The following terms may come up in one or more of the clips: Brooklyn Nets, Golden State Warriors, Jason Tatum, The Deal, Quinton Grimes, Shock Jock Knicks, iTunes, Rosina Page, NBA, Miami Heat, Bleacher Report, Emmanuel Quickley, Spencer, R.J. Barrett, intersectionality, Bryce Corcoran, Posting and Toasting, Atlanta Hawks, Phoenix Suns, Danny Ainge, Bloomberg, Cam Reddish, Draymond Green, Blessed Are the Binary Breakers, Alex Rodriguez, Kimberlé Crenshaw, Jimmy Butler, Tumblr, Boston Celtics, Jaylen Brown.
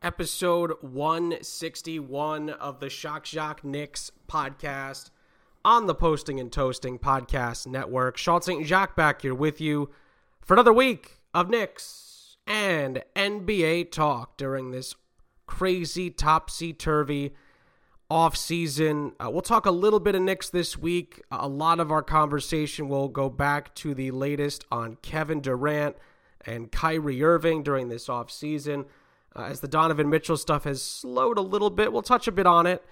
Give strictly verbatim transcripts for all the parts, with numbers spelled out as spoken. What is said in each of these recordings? Episode one sixty-one of the Shock Jock Knicks podcast on the Posting and Toasting podcast network. Charles Saint Jacques back here with you for another week of Knicks and N B A talk during this crazy topsy-turvy offseason. Uh, we'll talk a little bit of Knicks this week. A lot of our conversation will go back to the latest on Kevin Durant and Kyrie Irving during this offseason. Uh, as the Donovan Mitchell stuff has slowed a little bit, we'll touch a bit on it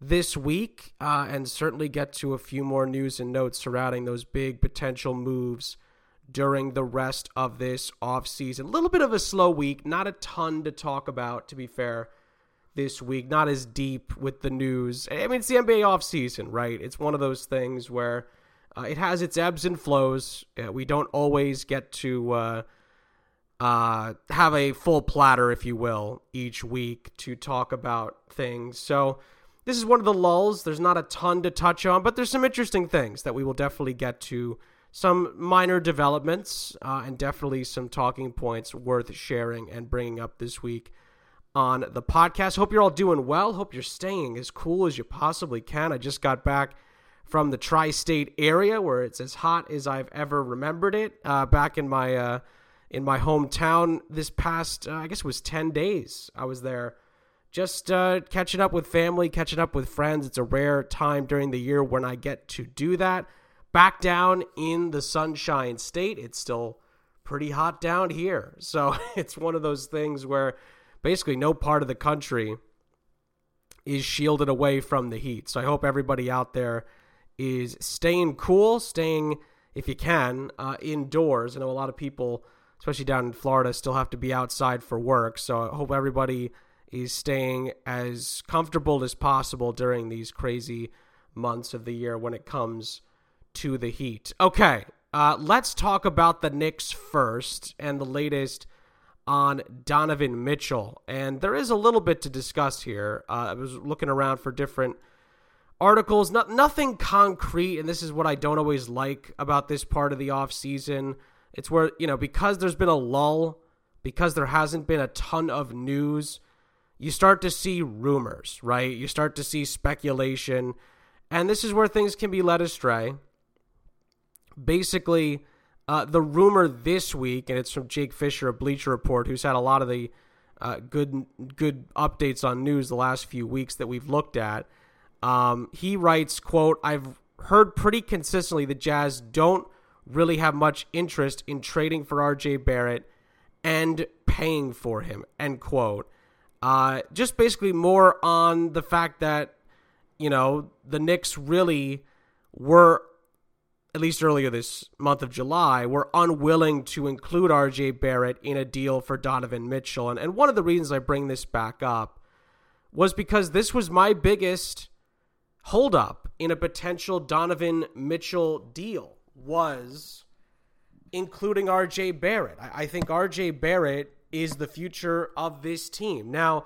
this week uh, and certainly get to a few more news and notes surrounding those big potential moves during the rest of this offseason. A little bit of a slow week, not a ton to talk about, to be fair, this week. Not as deep with the news. I mean, it's the N B A offseason, right? It's one of those things where uh, it has its ebbs and flows. Uh, we don't always get to... Uh, Uh, have a full platter, if you will, each week to talk about things. So this is one of the lulls. There's not a ton to touch on, but there's some interesting things that we will definitely get to, some minor developments uh, and definitely some talking points worth sharing and bringing up this week on the podcast. Hope you're all doing well. Hope you're staying as cool as you possibly can. I just got back from the tri-state area where it's as hot as I've ever remembered it uh, back in my... Uh, in my hometown this past, uh, I guess it was ten days I was there, just uh, catching up with family, catching up with friends. It's a rare time during the year when I get to do that. Back down in the Sunshine State, it's still pretty hot down here. So it's one of those things where basically no part of the country is shielded away from the heat. So I hope everybody out there is staying cool, staying, if you can, uh, indoors. I know a lot of people... especially down in Florida, still have to be outside for work. So I hope everybody is staying as comfortable as possible during these crazy months of the year when it comes to the heat. Okay, uh, let's talk about the Knicks first and the latest on Donovan Mitchell. And there is a little bit to discuss here. Uh, I was looking around for different articles, not, nothing concrete, and this is what I don't always like about this part of the offseason. It's where, you know, because there's been a lull, because there hasn't been a ton of news, you start to see rumors, right? You start to see speculation, and this is where things can be led astray. Basically, uh, the rumor this week, and it's from Jake Fischer of Bleacher Report, who's had a lot of the uh, good good updates on news the last few weeks that we've looked at. Um, he writes, quote, "I've heard pretty consistently the Jazz don't really have much interest in trading for R J. Barrett and paying for him," end quote. Uh, just basically more on the fact that, you know, the Knicks really were, at least earlier this month of July, were unwilling to include R J. Barrett in a deal for Donovan Mitchell. And, and one of the reasons I bring this back up was because this was my biggest holdup in a potential Donovan Mitchell deal, was including R J. Barrett. I, I think R J. Barrett is the future of this team. Now,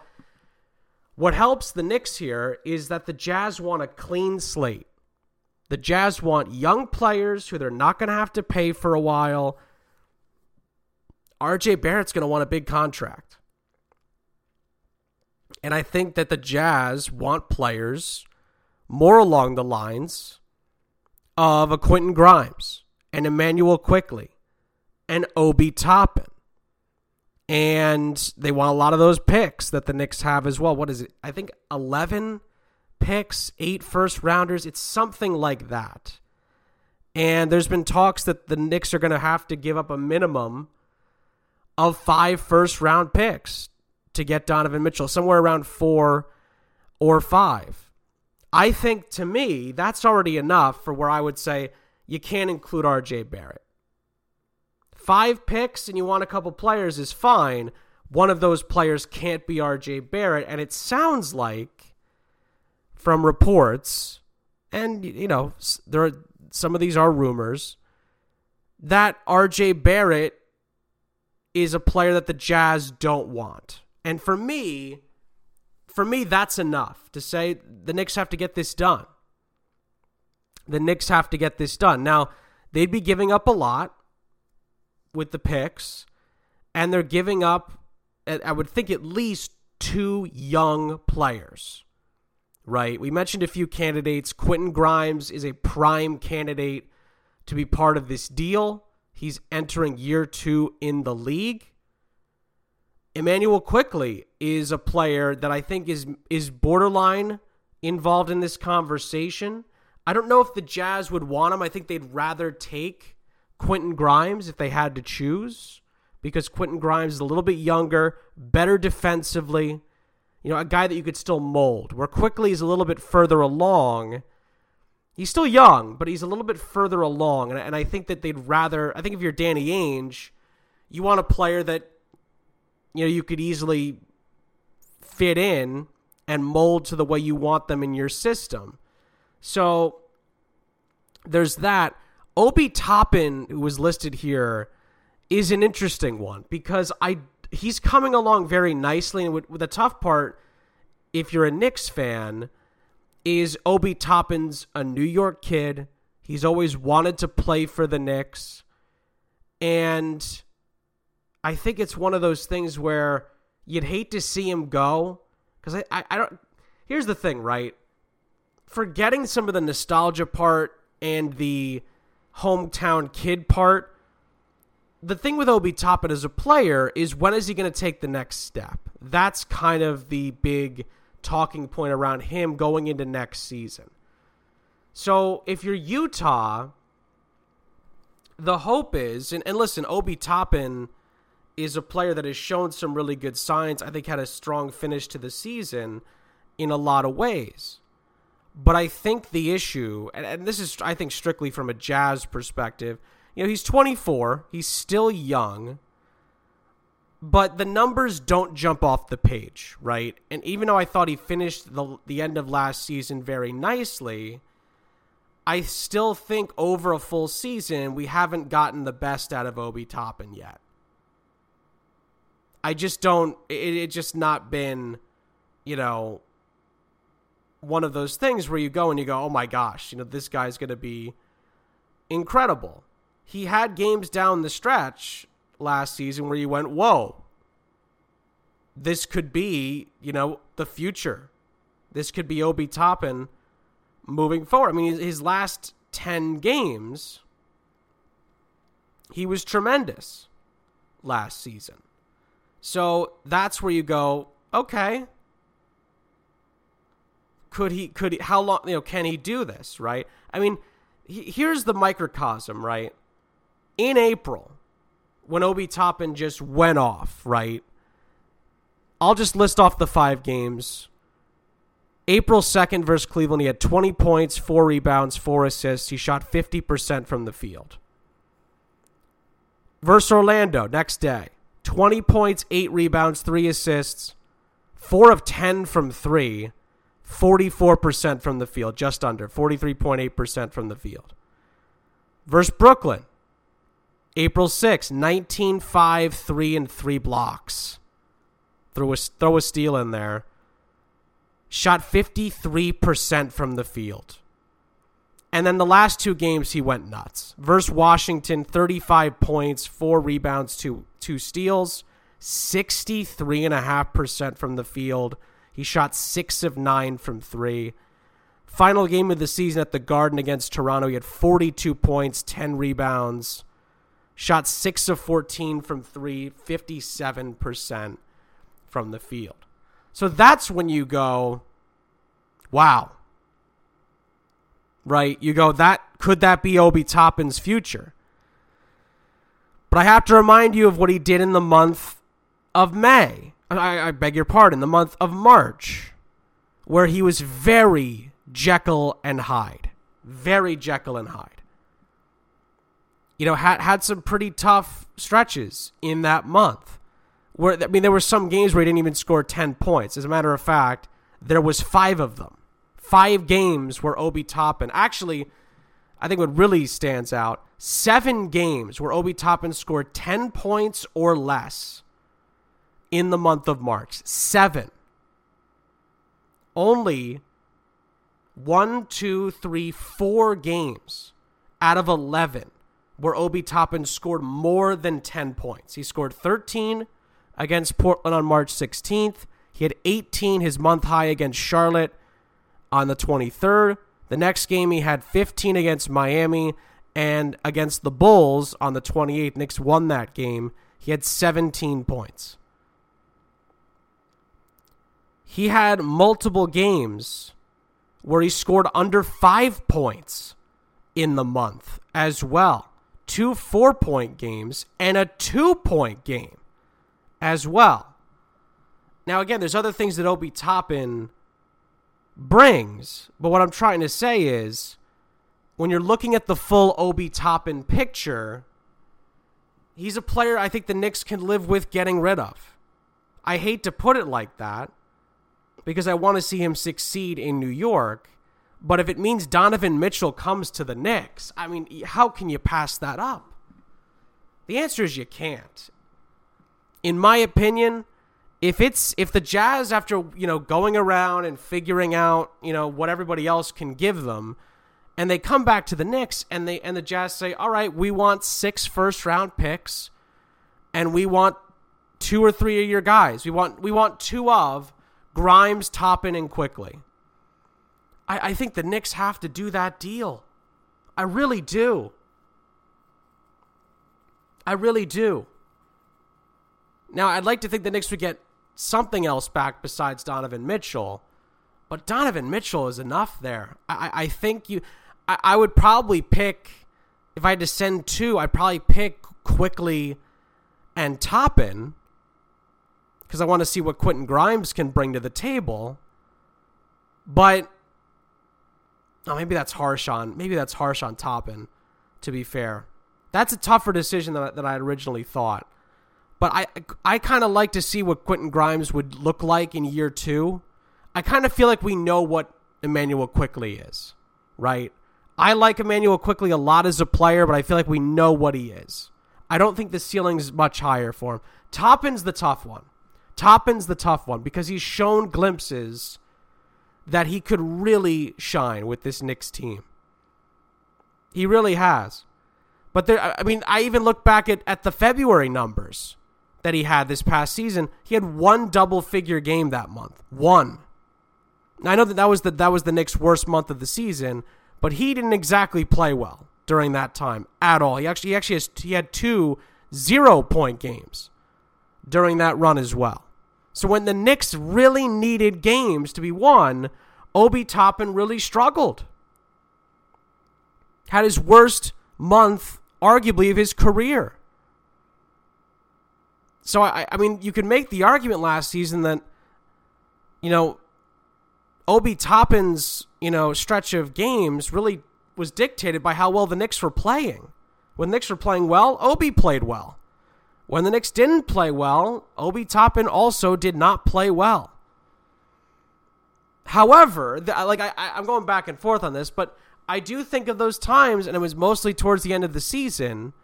what helps the Knicks here is that the Jazz want a clean slate. The Jazz want young players who they're not going to have to pay for a while. R J. Barrett's going to want a big contract. And I think that the Jazz want players more along the lines of a Quinton Grimes and Emmanuel Quickley and Obi Toppin. And they want a lot of those picks that the Knicks have as well. What is it? I think eleven picks, eight first rounders. It's something like that. And there's been talks that the Knicks are going to have to give up a minimum of five first round picks to get Donovan Mitchell, somewhere around four or five. I think, to me, that's already enough for where I would say you can't include R J. Barrett. Five picks and you want a couple players is fine. One of those players can't be R J. Barrett. And it sounds like, from reports, and, you know, there are, some of these are rumors, that R J. Barrett is a player that the Jazz don't want. And for me, for me, that's enough to say the Knicks have to get this done. The Knicks have to get this done. Now, they'd be giving up a lot with the picks, and they're giving up, I would think, at least two young players, right? We mentioned a few candidates. Quinton Grimes is a prime candidate to be part of this deal. He's entering year two in the league. Emmanuel Quickley is a player that I think is is borderline involved in this conversation. I don't know if the Jazz would want him. I think they'd rather take Quinton Grimes if they had to choose, because Quinton Grimes is a little bit younger, better defensively, you know, a guy that you could still mold, where Quickley is a little bit further along. He's still young, but he's a little bit further along. And, and I think that they'd rather, I think if you're Danny Ainge, you want a player that, you know, you could easily fit in and mold to the way you want them in your system. So there's that. Obi Toppin, who was listed here, is an interesting one because I he's coming along very nicely. And with, with the tough part, if you're a Knicks fan, is Obi Toppin's a New York kid. He's always wanted to play for the Knicks. And I think it's one of those things where you'd hate to see him go. Because I, I, I don't... Here's the thing, right? Forgetting some of the nostalgia part and the hometown kid part, the thing with Obi Toppin as a player is, when is he going to take the next step? That's kind of the big talking point around him going into next season. So if you're Utah, the hope is, and, and listen, Obi Toppin is a player that has shown some really good signs. I think had a strong finish to the season in a lot of ways. But I think the issue, and, and this is, I think, strictly from a Jazz perspective, you know, he's twenty-four, he's still young, but the numbers don't jump off the page, right? And even though I thought he finished the, the end of last season very nicely, I still think over a full season, we haven't gotten the best out of Obi Toppin yet. I just don't, it, it just not been, you know, one of those things where you go and you go, oh my gosh, you know, this guy's going to be incredible. He had games down the stretch last season where you went, whoa, this could be, you know, the future. This could be Obi Toppin moving forward. I mean, his last ten games, he was tremendous last season. So that's where you go, okay, Could he, could he, how long, you know, can he do this, right? I mean, he, here's the microcosm, right? In April, when Obi Toppin just went off, right? I'll just list off the five games. April second versus Cleveland, he had twenty points, four rebounds, four assists. He shot fifty percent from the field. Versus Orlando, next day, twenty points, eight rebounds, three assists, four of ten from three, forty-four percent from the field, just under, forty-three point eight percent from the field. Versus Brooklyn, April sixth, nineteen five, three, and three blocks. Throw a, throw a steal in there. Shot fifty-three percent from the field. And then the last two games, he went nuts. Versus Washington, thirty-five points, four rebounds, two, two steals, sixty-three point five percent from the field. He shot six of nine from three. Final game of the season at the Garden against Toronto, he had forty-two points, ten rebounds, shot six of fourteen from three, fifty-seven percent from the field. So that's when you go, wow. Right? You go, that could that be Obi Toppin's future? But I have to remind you of what he did in the month of May. I, I beg your pardon, the month of March, where he was very Jekyll and Hyde. Very Jekyll and Hyde. You know, had had some pretty tough stretches in that month. Where I mean, there were some games where he didn't even score ten points. As a matter of fact, there was five of them. Five games where Obi Toppin, actually, I think what really stands out, seven games where Obi Toppin scored ten points or less in the month of March. Seven. Only one, two, three, four games out of eleven where Obi Toppin scored more than ten points. He scored thirteen against Portland on March sixteenth. He had eighteen, his month high, against Charlotte on the twenty-third. The next game he had fifteen against Miami, and against the Bulls on the twenty-eighth. Knicks won that game. He had seventeen points. He had multiple games where he scored under five points in the month as well. Two four-point games and a two-point game as well. Now, again, there's other things that Obi Toppin brings, but what I'm trying to say is when you're looking at the full Obi Toppin picture, he's a player I think the Knicks can live with getting rid of. I hate to put it like that because I want to see him succeed in New York, but if it means Donovan Mitchell comes to the Knicks, I mean, how can you pass that up? The answer is you can't. In my opinion, if it's if the Jazz, after, you know, going around and figuring out, you know, what everybody else can give them, and they come back to the Knicks and they and the Jazz say, all right, we want six first round picks and we want two or three of your guys. We want we want two of Grimes, Toppin, and Quickley. I, I think the Knicks have to do that deal. I really do. I really do. Now, I'd like to think the Knicks would get something else back besides Donovan Mitchell, but Donovan Mitchell is enough there. I, I think you, I, I would probably pick, if I had to send two, I'd probably pick Quickley and Toppin because I want to see what Quinton Grimes can bring to the table. But oh, maybe that's harsh on, maybe that's harsh on Toppin, to be fair. That's a tougher decision than, than I originally thought. But I I kind of like to see what Quinton Grimes would look like in year two. I kind of feel like we know what Emmanuel Quickley is, right? I like Emmanuel Quickley a lot as a player, but I feel like we know what he is. I don't think the ceiling's much higher for him. Toppin's the tough one. Toppin's the tough one because he's shown glimpses that he could really shine with this Knicks team. He really has. But there, I mean, I even look back at, at the February numbers that he had this past season. He had one double-figure game that month. One. Now, I know that that was the that was the Knicks' worst month of the season, but he didn't exactly play well during that time at all. He actually he actually has, he had two zero-point games during that run as well. So when the Knicks really needed games to be won, Obi Toppin really struggled. Had his worst month, arguably, of his career. So, I, I mean, you could make the argument last season that, you know, Obi Toppin's, you know, stretch of games really was dictated by how well the Knicks were playing. When the Knicks were playing well, Obi played well. When the Knicks didn't play well, Obi Toppin also did not play well. However, the, like I, I'm going back and forth on this, but I do think of those times, and it was mostly towards the end of the season,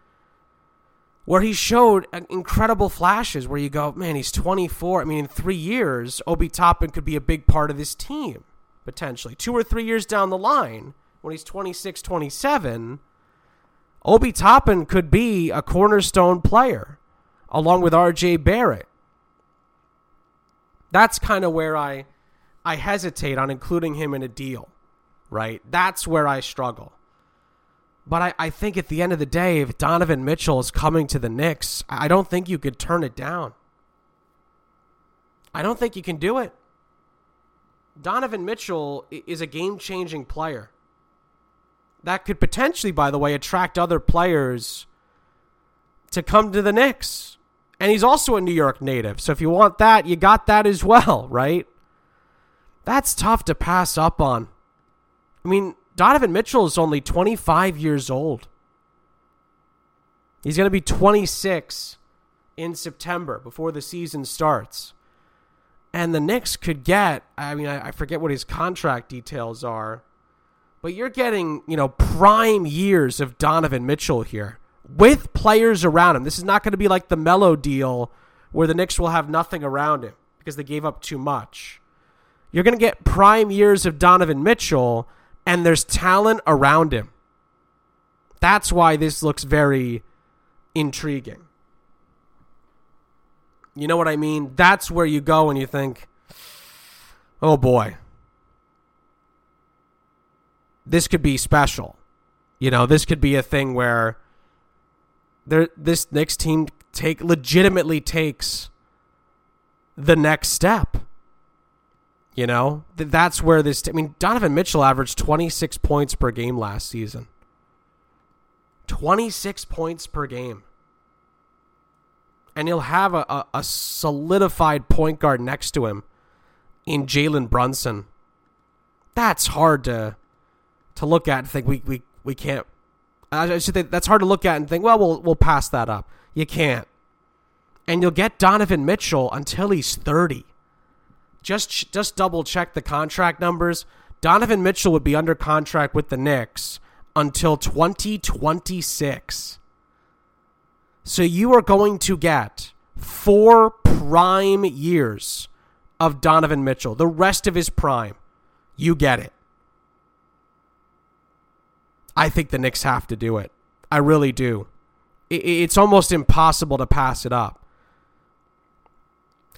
where he showed incredible flashes where you go, man, he's twenty-four. I mean, in three years, Obi Toppin could be a big part of this team, potentially. Two or three years down the line, when he's twenty-six, twenty-seven, Obi Toppin could be a cornerstone player, along with R J. Barrett. That's kind of where I, I hesitate on including him in a deal, right? That's where I struggle. But I, I think at the end of the day, if Donovan Mitchell is coming to the Knicks, I don't think you could turn it down. I don't think you can do it. Donovan Mitchell is a game-changing player. That could potentially, by the way, attract other players to come to the Knicks. And he's also a New York native. So if you want that, you got that as well, right? That's tough to pass up on. I mean, Donovan Mitchell is only twenty-five years old. He's going to be twenty-six in September before the season starts. And the Knicks could get, I mean, I forget what his contract details are, but you're getting, you know, prime years of Donovan Mitchell here with players around him. This is not going to be like the Melo deal where the Knicks will have nothing around him because they gave up too much. You're going to get prime years of Donovan Mitchell, and there's talent around him. That's why this looks very intriguing. You know what I mean? That's where you go and you think, oh boy, this could be special. You know, this could be a thing where there, this Knicks team take legitimately takes the next step. You know, that's where this... T- I mean, Donovan Mitchell averaged twenty-six points per game last season. twenty-six points per game. And he'll have a, a, a solidified point guard next to him in Jalen Brunson. That's hard to to look at and think, we we, we can't... I should think that's hard to look at and think, well, we'll we'll pass that up. You can't. And you'll get Donovan Mitchell until he's thirty. Just just double check the contract numbers. Donovan Mitchell would be under contract with the Knicks until twenty twenty-six. So you are going to get four prime years of Donovan Mitchell. The rest of his prime. You get it. I think the Knicks have to do it. I really do. It's almost impossible to pass it up.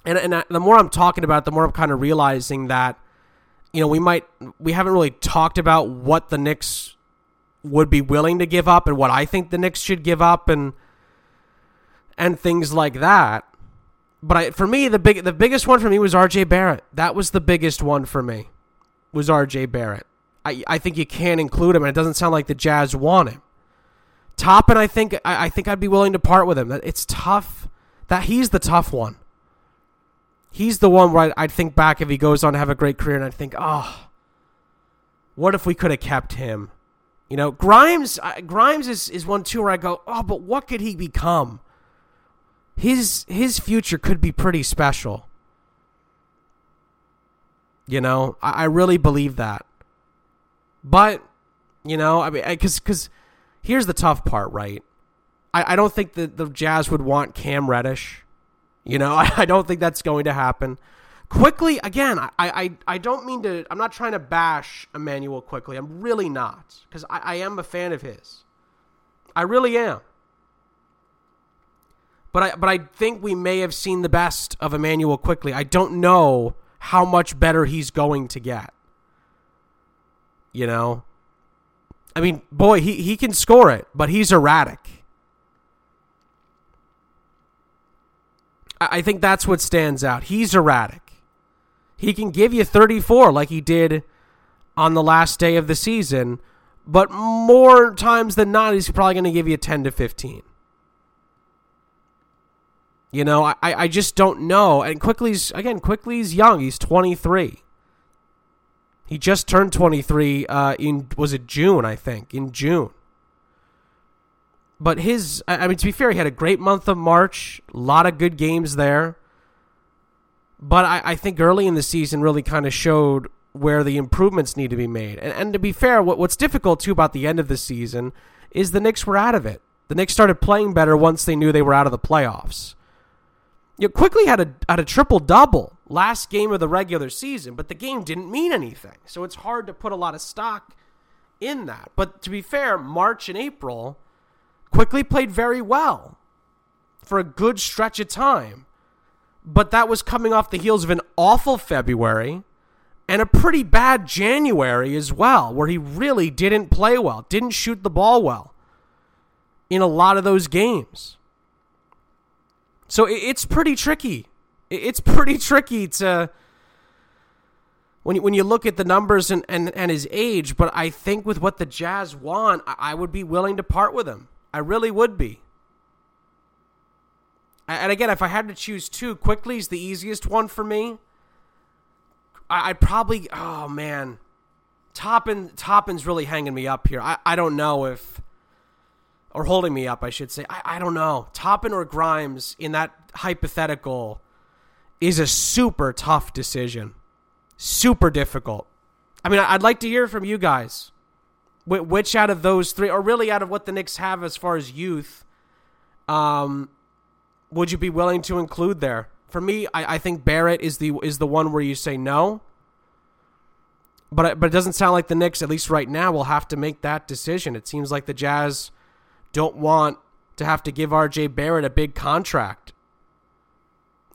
And, and the more I'm talking about it, the more I'm kind of realizing that, you know, we might, we haven't really talked about what the Knicks would be willing to give up and what I think the Knicks should give up and, and things like that. But I, for me, the big, the biggest one for me was R J Barrett. That was the biggest one for me was R J Barrett. I, I think you can include him, and it doesn't sound like the Jazz want him. Toppin, I think, I, I think I'd be willing to part with him. It's tough that he's the tough one. He's the one where I'd think back if he goes on to have a great career, and I'd think, oh, what if we could have kept him? You know, Grimes Grimes is, is one, too, where I go, oh, but what could he become? His his future could be pretty special. You know, I, I really believe that. But, you know, I mean, because because here's the tough part, right? I, I don't think the, the Jazz would want Cam Reddish. You know, I, I don't think that's going to happen. Quickley, again, I, I, I don't mean to... I'm not trying to bash Emmanuel Quickley. I'm really not, because I, I am a fan of his. I really am. But I but I think we may have seen the best of Emmanuel Quickley. I don't know how much better he's going to get. You know? I mean, boy, he, he can score it, but he's erratic. I think that's what stands out. He's erratic. He can give you thirty-four like he did on the last day of the season, but more times than not, he's probably going to give you ten to fifteen. You know, I, I just don't know. And Quickley's, again, Quickley's young. He's twenty-three. He just turned twenty-three uh, in, was it June, I think, in June. But his, I mean, to be fair, he had a great month of March, a lot of good games there. But I, I think early in the season really kind of showed where the improvements need to be made. And, and to be fair, what, what's difficult, too, about the end of the season is the Knicks were out of it. The Knicks started playing better once they knew they were out of the playoffs. You know, Quickley had a, had a triple-double last game of the regular season, but the game didn't mean anything. So it's hard to put a lot of stock in that. But to be fair, March and April, Quickley played very well for a good stretch of time. But that was coming off the heels of an awful February and a pretty bad January as well, where he really didn't play well, didn't shoot the ball well in a lot of those games. So it's pretty tricky. It's pretty tricky to when you, when you look at the numbers and, and, and his age, but I think with what the Jazz want, I would be willing to part with him. I really would be. And again, if I had to choose two, Quickley's the easiest one for me. I'd probably, oh man, Toppin, Toppin's really hanging me up here. I, I don't know if, or holding me up, I should say. I, I don't know. Toppin or Grimes in that hypothetical is a super tough decision. Super difficult. I mean, I'd like to hear from you guys. Which out of those three, or really out of what the Knicks have as far as youth, um, would you be willing to include there? For me, I, I think Barrett is the is the one where you say no. But, but it doesn't sound like the Knicks, at least right now, will have to make that decision. It seems like the Jazz don't want to have to give R J. Barrett a big contract.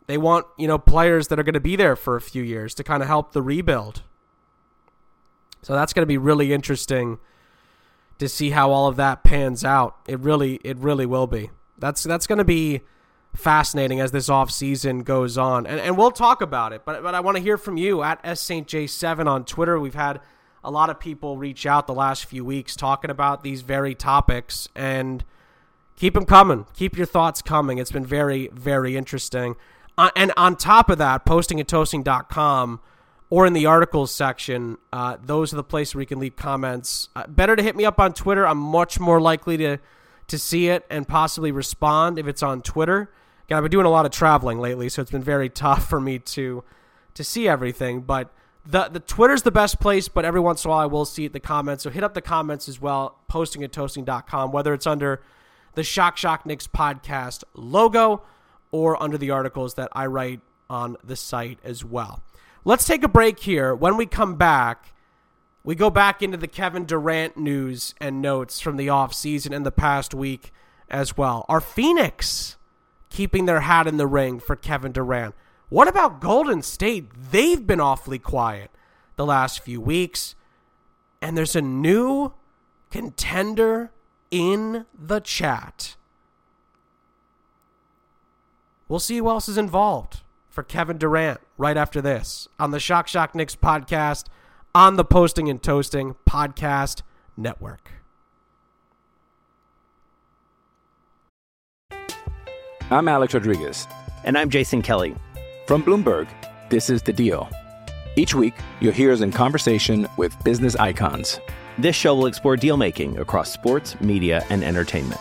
They want, you know, players that are going to be there for a few years to kind of help the rebuild. So that's going to be really interesting to see how all of that pans out. It really, it really will be. That's that's going to be fascinating as this offseason goes on. And and we'll talk about it, but but I want to hear from you at S Saint J seven on Twitter. We've had a lot of people reach out the last few weeks talking about these very topics, and keep them coming. Keep your thoughts coming. It's been very, very interesting. Uh, and on top of that, posting and toasting dot com or in the articles section, uh, those are the places where you can leave comments. Uh, better to hit me up on Twitter. I'm much more likely to to see it and possibly respond if it's on Twitter. Again, I've been doing a lot of traveling lately, so it's been very tough for me to to see everything. But the the Twitter's the best place, but every once in a while I will see the comments. So hit up the comments as well, posting and toasting dot com, whether it's under the Shock Jock Knicks podcast logo or under the articles that I write on the site as well. Let's take a break here. When we come back, we go back into the Kevin Durant news and notes from the offseason and the past week as well. Are Phoenix keeping their hat in the ring for Kevin Durant? What about Golden State? They've been awfully quiet the last few weeks. And there's a new contender in the chat. We'll see who else is involved for Kevin Durant right after this on the Shock Jock Knicks podcast on the Posting and Toasting Podcast Network. I'm Alex Rodriguez. And I'm Jason Kelly. From Bloomberg, this is The Deal. Each week, you'll hear us in conversation with business icons. This show will explore deal-making across sports, media, and entertainment.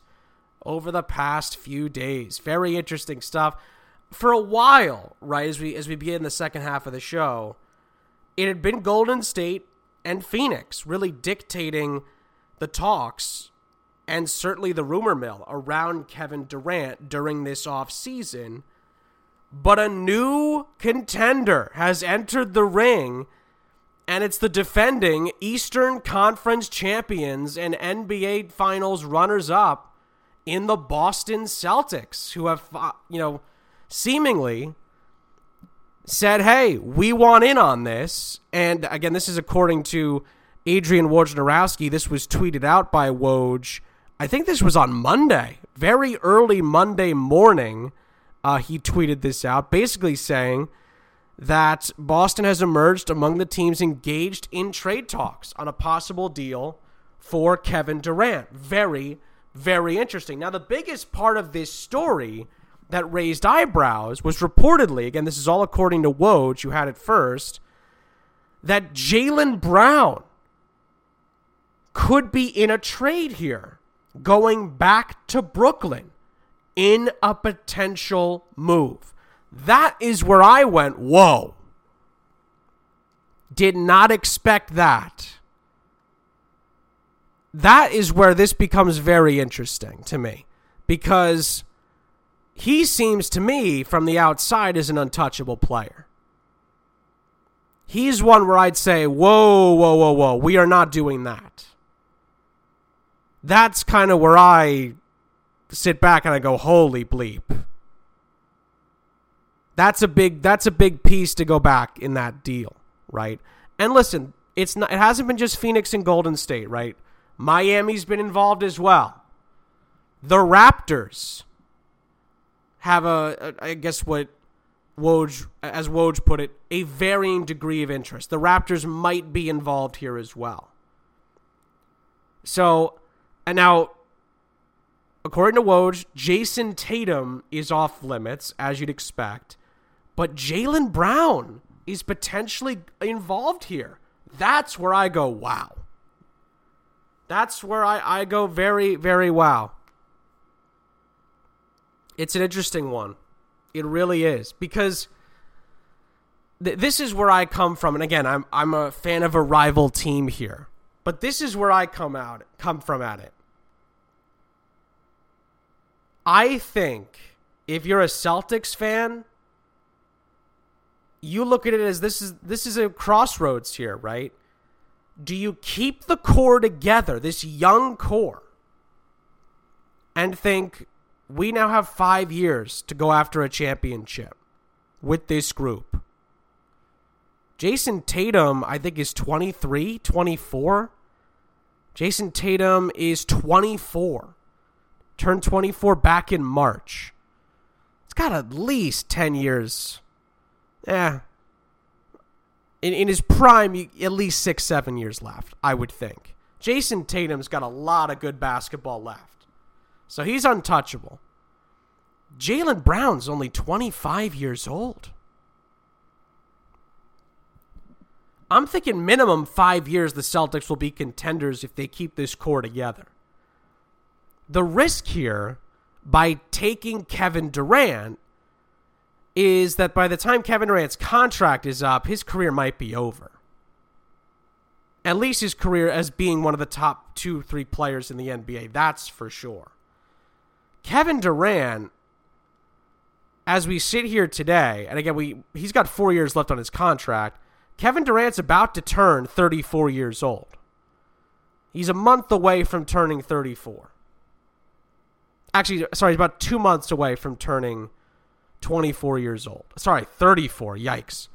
over the past few days. Very interesting stuff. For a while, right, as we as we begin the second half of the show, it had been Golden State and Phoenix really dictating the talks and certainly the rumor mill around Kevin Durant during this offseason. But a new contender has entered the ring, and it's the defending Eastern Conference champions and N B A Finals runners-up in the Boston Celtics, who have, you know, seemingly said, hey, we want in on this. And again, this is according to Adrian Wojnarowski. This was tweeted out by Woj. I think this was on Monday, very early Monday morning. Uh, he tweeted this out, basically saying that Boston has emerged among the teams engaged in trade talks on a possible deal for Kevin Durant. Very, very interesting. Now, the biggest part of this story that raised eyebrows was reportedly, again, this is all according to Woj, who had it first, that Jaylen Brown could be in a trade here, going back to Brooklyn in a potential move. That is where I went, whoa. Did not expect that. That is where this becomes very interesting to me, because he seems to me from the outside as an untouchable player. He's one where I'd say, whoa, whoa, whoa, whoa, we are not doing that. That's kind of where I sit back and I go, holy bleep. That's a big, that's a big piece to go back in that deal, right? And listen, it's not, it hasn't been just Phoenix and Golden State, right? Miami's been involved as well. The Raptors have a, I guess what Woj, as Woj put it, a varying degree of interest. The Raptors might be involved here as well. So, and now, according to Woj, Jason Tatum is off limits, as you'd expect, but Jaylen Brown is potentially involved here. That's where I go, wow. That's where I, I go very, very wow. It's an interesting one. It really is, because th- this is where I come from. And again, I'm I'm a fan of a rival team here, but this is where I come out come from at it. I think if you're a Celtics fan, you look at it as this is this is a crossroads here, right? Do you keep the core together, this young core, and think, we now have five years to go after a championship with this group? Jason Tatum, I think, is twenty-three, twenty-four. Jason Tatum is twenty-four. Turned twenty-four back in March. It's got at least ten years. Eh. In, in his prime, at least six, seven years left, I would think. Jason Tatum's got a lot of good basketball left. So he's untouchable. Jaylen Brown's only twenty-five years old. I'm thinking minimum five years the Celtics will be contenders if they keep this core together. The risk here by taking Kevin Durant is that by the time Kevin Durant's contract is up, his career might be over. At least his career as being one of the top two, three players in the N B A. That's for sure. Kevin Durant, as we sit here today, and again, we he's got four years left on his contract. Kevin Durant's about to turn thirty-four years old. He's a month away from turning thirty-four. Actually, sorry, he's about two months away from turning twenty-four years old. Sorry, thirty-four, yikes.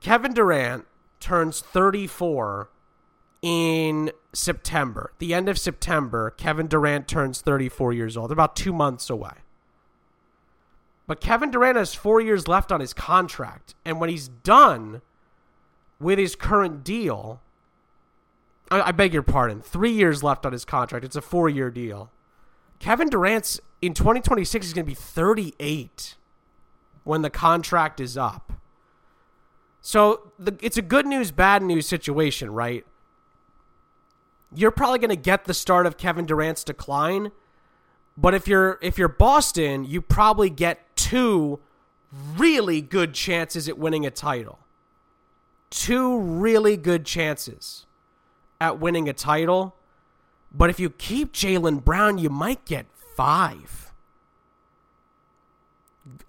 Kevin Durant turns thirty-four in September. The end of September, Kevin Durant turns thirty-four years old. They're about two months away. But Kevin Durant has four years left on his contract. And when he's done with his current deal, I, I beg your pardon, three years left on his contract. It's a four-year deal. Kevin Durant's, in twenty twenty-six, is going to be thirty-eight when the contract is up. So the, it's a good news, bad news situation, right? You're probably going to get the start of Kevin Durant's decline, but if you're if you're Boston, you probably get two really good chances at winning a title. two really good chances at winning a title. But if you keep Jaylen Brown, you might get five.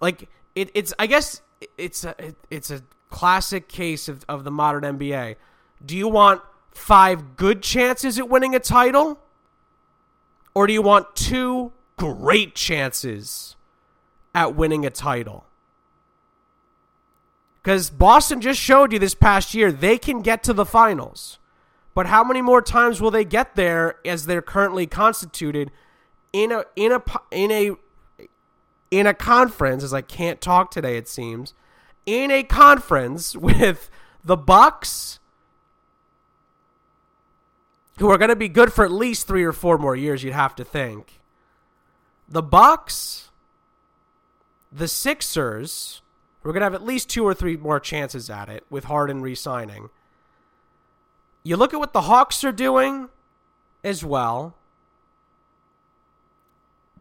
Like, it, it's, I guess it's a, it, it's a classic case of, of the modern N B A. Do you want five good chances at winning a title? Or do you want two great chances at winning a title? Because Boston just showed you this past year, they can get to the finals. But how many more times will they get there as they're currently constituted in a in a in a in a conference, as I can't talk today it seems, in a conference with the Bucks, who are going to be good for at least three or four more years, you'd have to think. The Bucks, the Sixers, we're going to have at least two or three more chances at it with Harden re-signing. You look at what the Hawks are doing as well.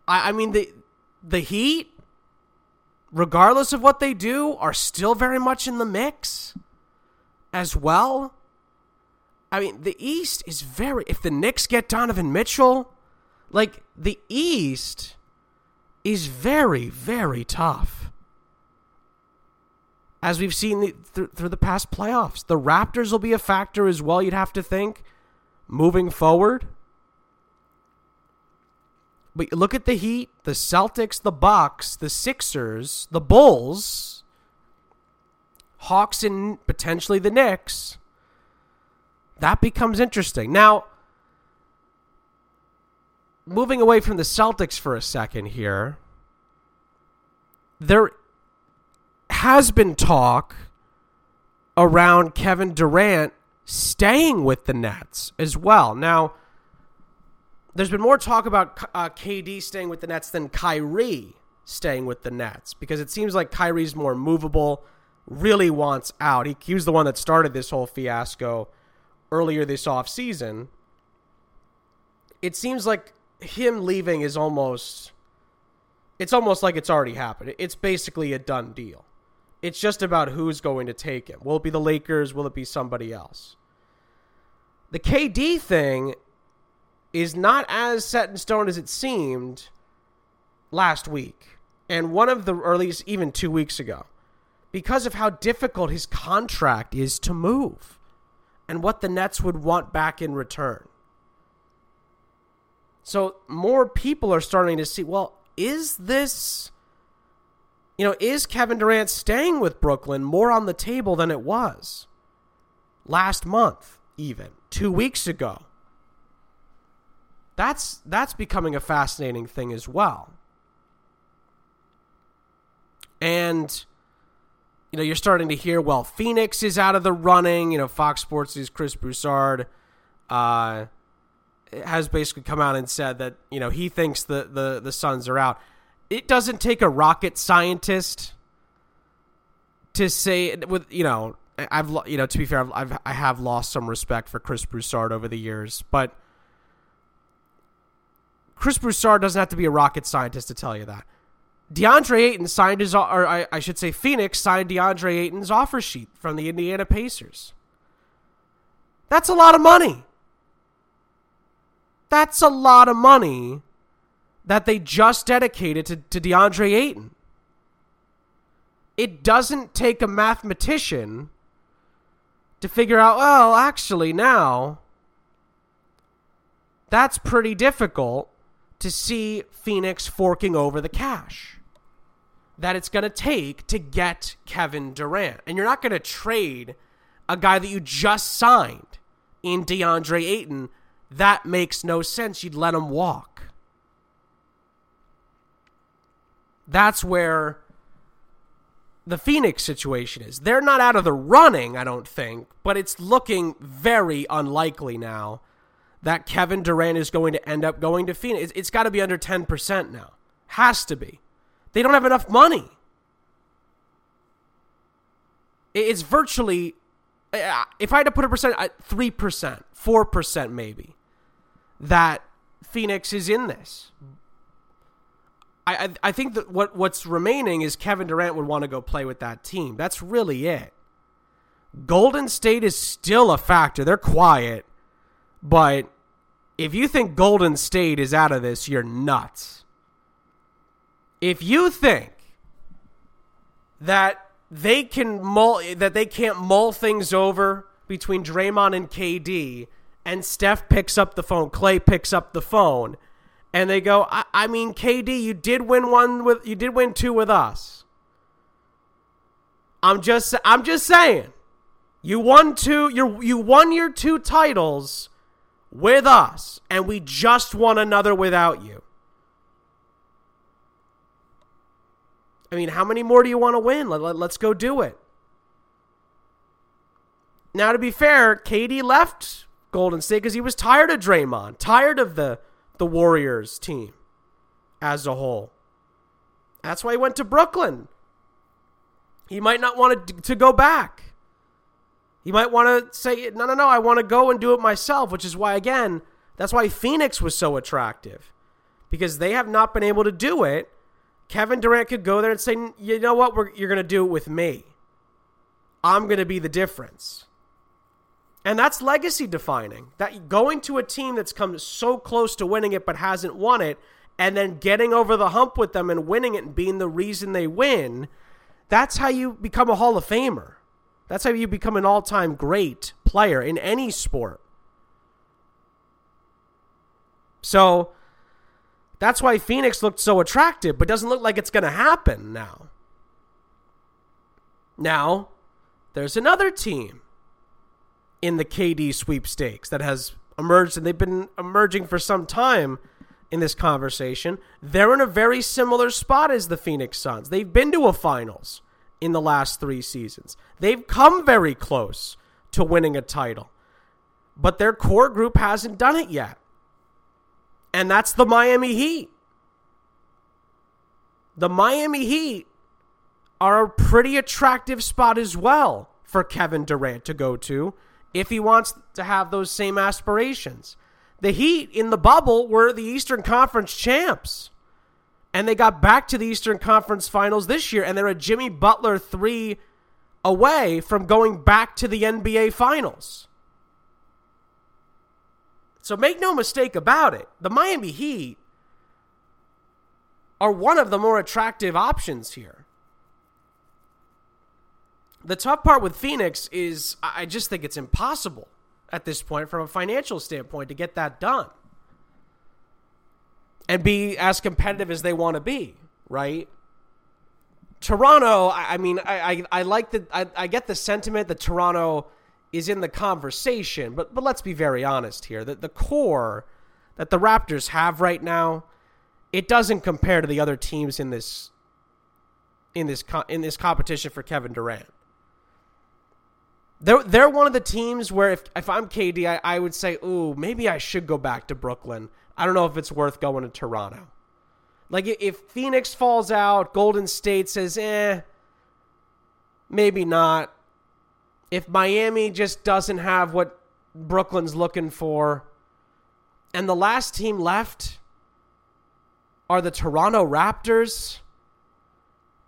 I, I mean, the, the Heat, regardless of what they do, are still very much in the mix as well. I mean, the East is very... If the Knicks get Donovan Mitchell, like, the East is very, very tough. As we've seen the, th- through the past playoffs. The Raptors will be a factor as well, you'd have to think, moving forward. But look at the Heat, the Celtics, the Bucks, the Sixers, the Bulls, Hawks, and potentially the Knicks. That becomes interesting. Now, moving away from the Celtics for a second here, there has been talk around Kevin Durant staying with the Nets as well. Now, there's been more talk about uh, K D staying with the Nets than Kyrie staying with the Nets, because it seems like Kyrie's more movable, really wants out. He, he was the one that started this whole fiasco earlier this offseason. It seems like him leaving is almost, it's almost like it's already happened. It's basically a done deal. It's just about who's going to take him. Will it be the Lakers? Will it be somebody else? The K D thing is not as set in stone as it seemed last week, and one of the, or at least even two weeks ago, because of how difficult his contract is to move, and what the Nets would want back in return. So more people are starting to see, well, is this, you know, is Kevin Durant staying with Brooklyn more on the table than it was last month, even two weeks ago? That's, that's becoming a fascinating thing as well. And you know, you're starting to hear, well, Phoenix is out of the running. You know, Fox Sports' Chris Broussard uh, has basically come out and said that, you know, he thinks the, the, the Suns are out. It doesn't take a rocket scientist to say, with, you know, I've, you know, to be fair, I've, I've I have lost some respect for Chris Broussard over the years, but Chris Broussard doesn't have to be a rocket scientist to tell you that. DeAndre Ayton signed his, or I, I should say Phoenix signed DeAndre Ayton's offer sheet from the Indiana Pacers. That's a lot of money. That's a lot of money that they just dedicated to, to DeAndre Ayton. It doesn't take a mathematician to figure out, well, actually now, that's pretty difficult to see Phoenix forking over the cash that it's going to take to get Kevin Durant. And you're not going to trade a guy that you just signed in DeAndre Ayton. That makes no sense. You'd let him walk. That's where the Phoenix situation is. They're not out of the running, I don't think, but it's looking very unlikely now that Kevin Durant is going to end up going to Phoenix. It's, it's got to be under ten percent now. Has to be. They don't have enough money. It's virtually, if I had to put a percent, three percent, four percent maybe, that Phoenix is in this. I I, I think that what, what's remaining is Kevin Durant would want to go play with that team. That's really it. Golden State is still a factor. They're quiet. But if you think Golden State is out of this, you're nuts. If you think that they can mull, that they can't mull things over between Draymond and K D, and Steph picks up the phone, Clay picks up the phone, and they go, I, I mean, K D, you did win one with, you did win two with us. I'm just, I'm just saying, you won two, you you won your two titles with us, and we just won another without you. I mean, how many more do you want to win? Let, let, let's go do it. Now, to be fair, K D left Golden State because he was tired of Draymond, tired of the, the Warriors team as a whole. That's why he went to Brooklyn. He might not want to, to go back. He might want to say, no, no, no, I want to go and do it myself, which is why, again, that's why Phoenix was so attractive, because they have not been able to do it. Kevin Durant could go there and say, you know what, We're, you're going to do it with me. I'm going to be the difference. And that's legacy defining. That going to a team that's come so close to winning it but hasn't won it, and then getting over the hump with them and winning it and being the reason they win, that's how you become a Hall of Famer. That's how you become an all-time great player in any sport. So that's why Phoenix looked so attractive, but doesn't look like it's going to happen now. Now, there's another team in the K D sweepstakes that has emerged, and they've been emerging for some time in this conversation. They're in a very similar spot as the Phoenix Suns. They've been to a finals in the last three seasons. They've come very close to winning a title, but their core group hasn't done it yet. And that's the Miami Heat. The Miami Heat are a pretty attractive spot as well for Kevin Durant to go to if he wants to have those same aspirations. The Heat in the bubble were the Eastern Conference champs, and they got back to the Eastern Conference Finals this year, and they're a Jimmy Butler three away from going back to the N B A Finals. So make no mistake about it, the Miami Heat are one of the more attractive options here. The tough part with Phoenix is I just think it's impossible at this point from a financial standpoint to get that done and be as competitive as they want to be, right? Toronto, I mean, I I, I like the I, I get the sentiment that Toronto is in the conversation, but but let's be very honest here. That the core that the Raptors have right now, it doesn't compare to the other teams in this in this in this competition for Kevin Durant. They're they're one of the teams where if if I'm K D, I, I would say, ooh, maybe I should go back to Brooklyn. I don't know if it's worth going to Toronto. Like if Phoenix falls out, Golden State says, eh, maybe not. If Miami just doesn't have what Brooklyn's looking for, and the last team left are the Toronto Raptors.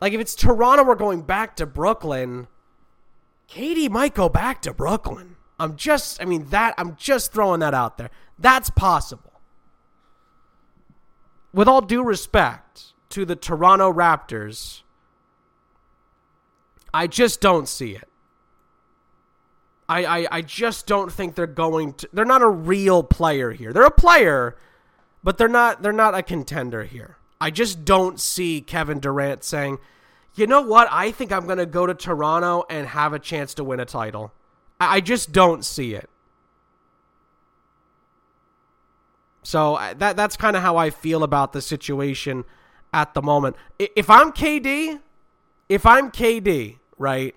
Like, if it's Toronto, we're going back to Brooklyn. K D might go back to Brooklyn. I'm just, I mean, that, I'm just throwing that out there. That's possible. With all due respect to the Toronto Raptors, I just don't see it. I, I, I just don't think they're going to... They're not a real player here. They're a player, but they're not they're not a contender here. I just don't see Kevin Durant saying, you know what, I think I'm going to go to Toronto and have a chance to win a title. I, I just don't see it. So that that's kind of how I feel about the situation at the moment. If I'm K D, if I'm K D, right...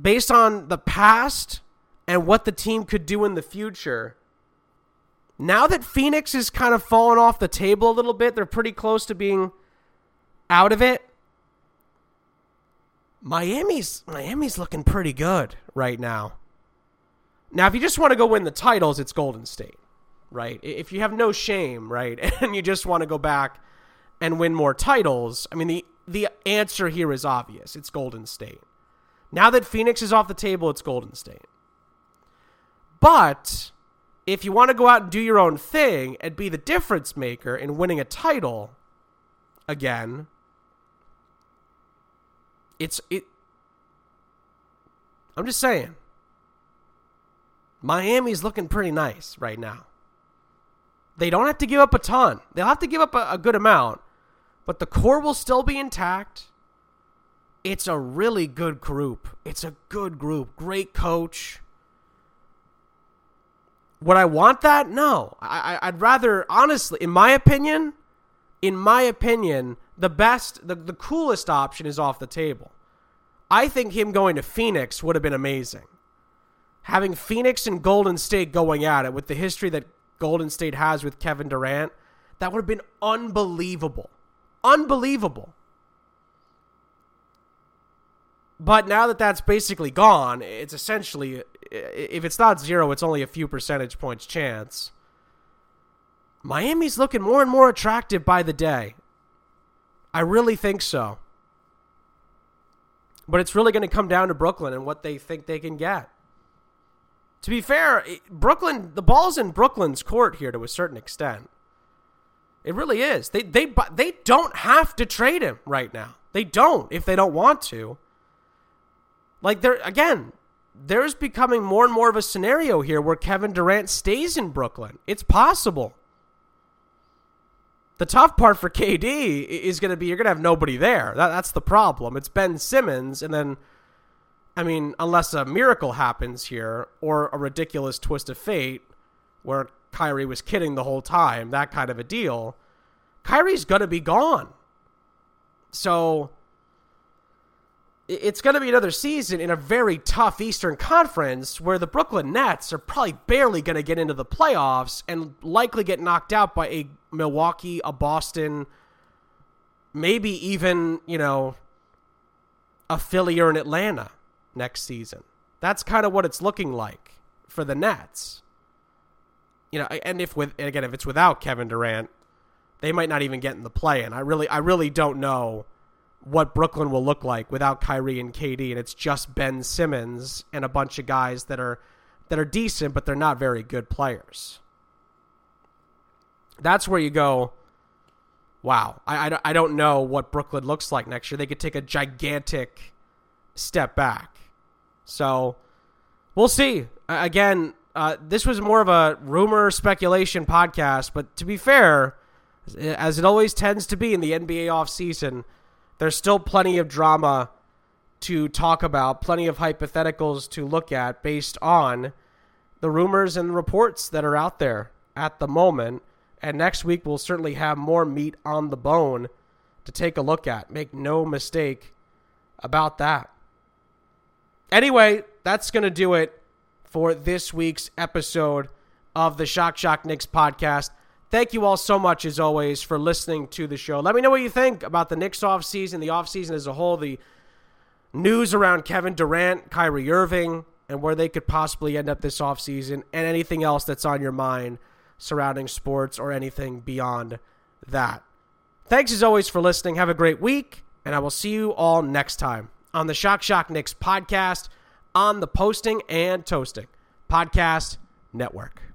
based on the past and what the team could do in the future, now that Phoenix is kind of fallen off the table a little bit, they're pretty close to being out of it. Miami's Miami's looking pretty good right now. Now, if you just want to go win the titles, it's Golden State, right? If you have no shame, right, and you just want to go back and win more titles, I mean, the, the answer here is obvious. It's Golden State. Now that Phoenix is off the table, it's Golden State. But if you want to go out and do your own thing and be the difference maker in winning a title again, it's it. I'm just saying. Miami's looking pretty nice right now. They don't have to give up a ton. They'll have to give up a, a good amount, but the core will still be intact. It's a really good group. It's a good group. Great coach. Would I want that? No. I, I'd rather, honestly, in my opinion, in my opinion, the best, the, the coolest option is off the table. I think him going to Phoenix would have been amazing. Having Phoenix and Golden State going at it with the history that Golden State has with Kevin Durant, that would have been unbelievable. Unbelievable. But now that that's basically gone, it's essentially, if it's not zero, it's only a few percentage points chance. Miami's looking more and more attractive by the day. I really think so. But it's really going to come down to Brooklyn and what they think they can get. To be fair, Brooklyn, the ball's in Brooklyn's court here to a certain extent. It really is. They they they don't have to trade him right now. They don't if they don't want to. Like, there again, there's becoming more and more of a scenario here where Kevin Durant stays in Brooklyn. It's possible. The tough part for K D is going to be you're going to have nobody there. That, that's the problem. It's Ben Simmons and then, I mean, unless a miracle happens here or a ridiculous twist of fate where Kyrie was kidding the whole time, that kind of a deal, Kyrie's going to be gone. So it's going to be another season in a very tough Eastern Conference where the Brooklyn Nets are probably barely going to get into the playoffs and likely get knocked out by a Milwaukee, a Boston, maybe even, you know, a Philly or an Atlanta next season. That's kind of what it's looking like for the Nets. You know, and if with and again if it's without Kevin Durant, they might not even get in the play-in. I really I really don't know what Brooklyn will look like without Kyrie and K D, and it's just Ben Simmons and a bunch of guys that are that are decent, but they're not very good players. That's where you go, wow, I, I, I don't know what Brooklyn looks like next year. They could take a gigantic step back. So we'll see. Again, uh, this was more of a rumor speculation podcast, but to be fair, as it always tends to be in the N B A offseason, there's still plenty of drama to talk about, plenty of hypotheticals to look at based on the rumors and reports that are out there at the moment. And next week, we'll certainly have more meat on the bone to take a look at. Make no mistake about that. Anyway, that's going to do it for this week's episode of the Shock Jock Knicks podcast. Thank you all so much, as always, for listening to the show. Let me know what you think about the Knicks offseason, the offseason as a whole, the news around Kevin Durant, Kyrie Irving, and where they could possibly end up this offseason, and anything else that's on your mind surrounding sports or anything beyond that. Thanks, as always, for listening. Have a great week, and I will see you all next time on the Shock Jock Knicks podcast on the Posting and Toasting Podcast Network.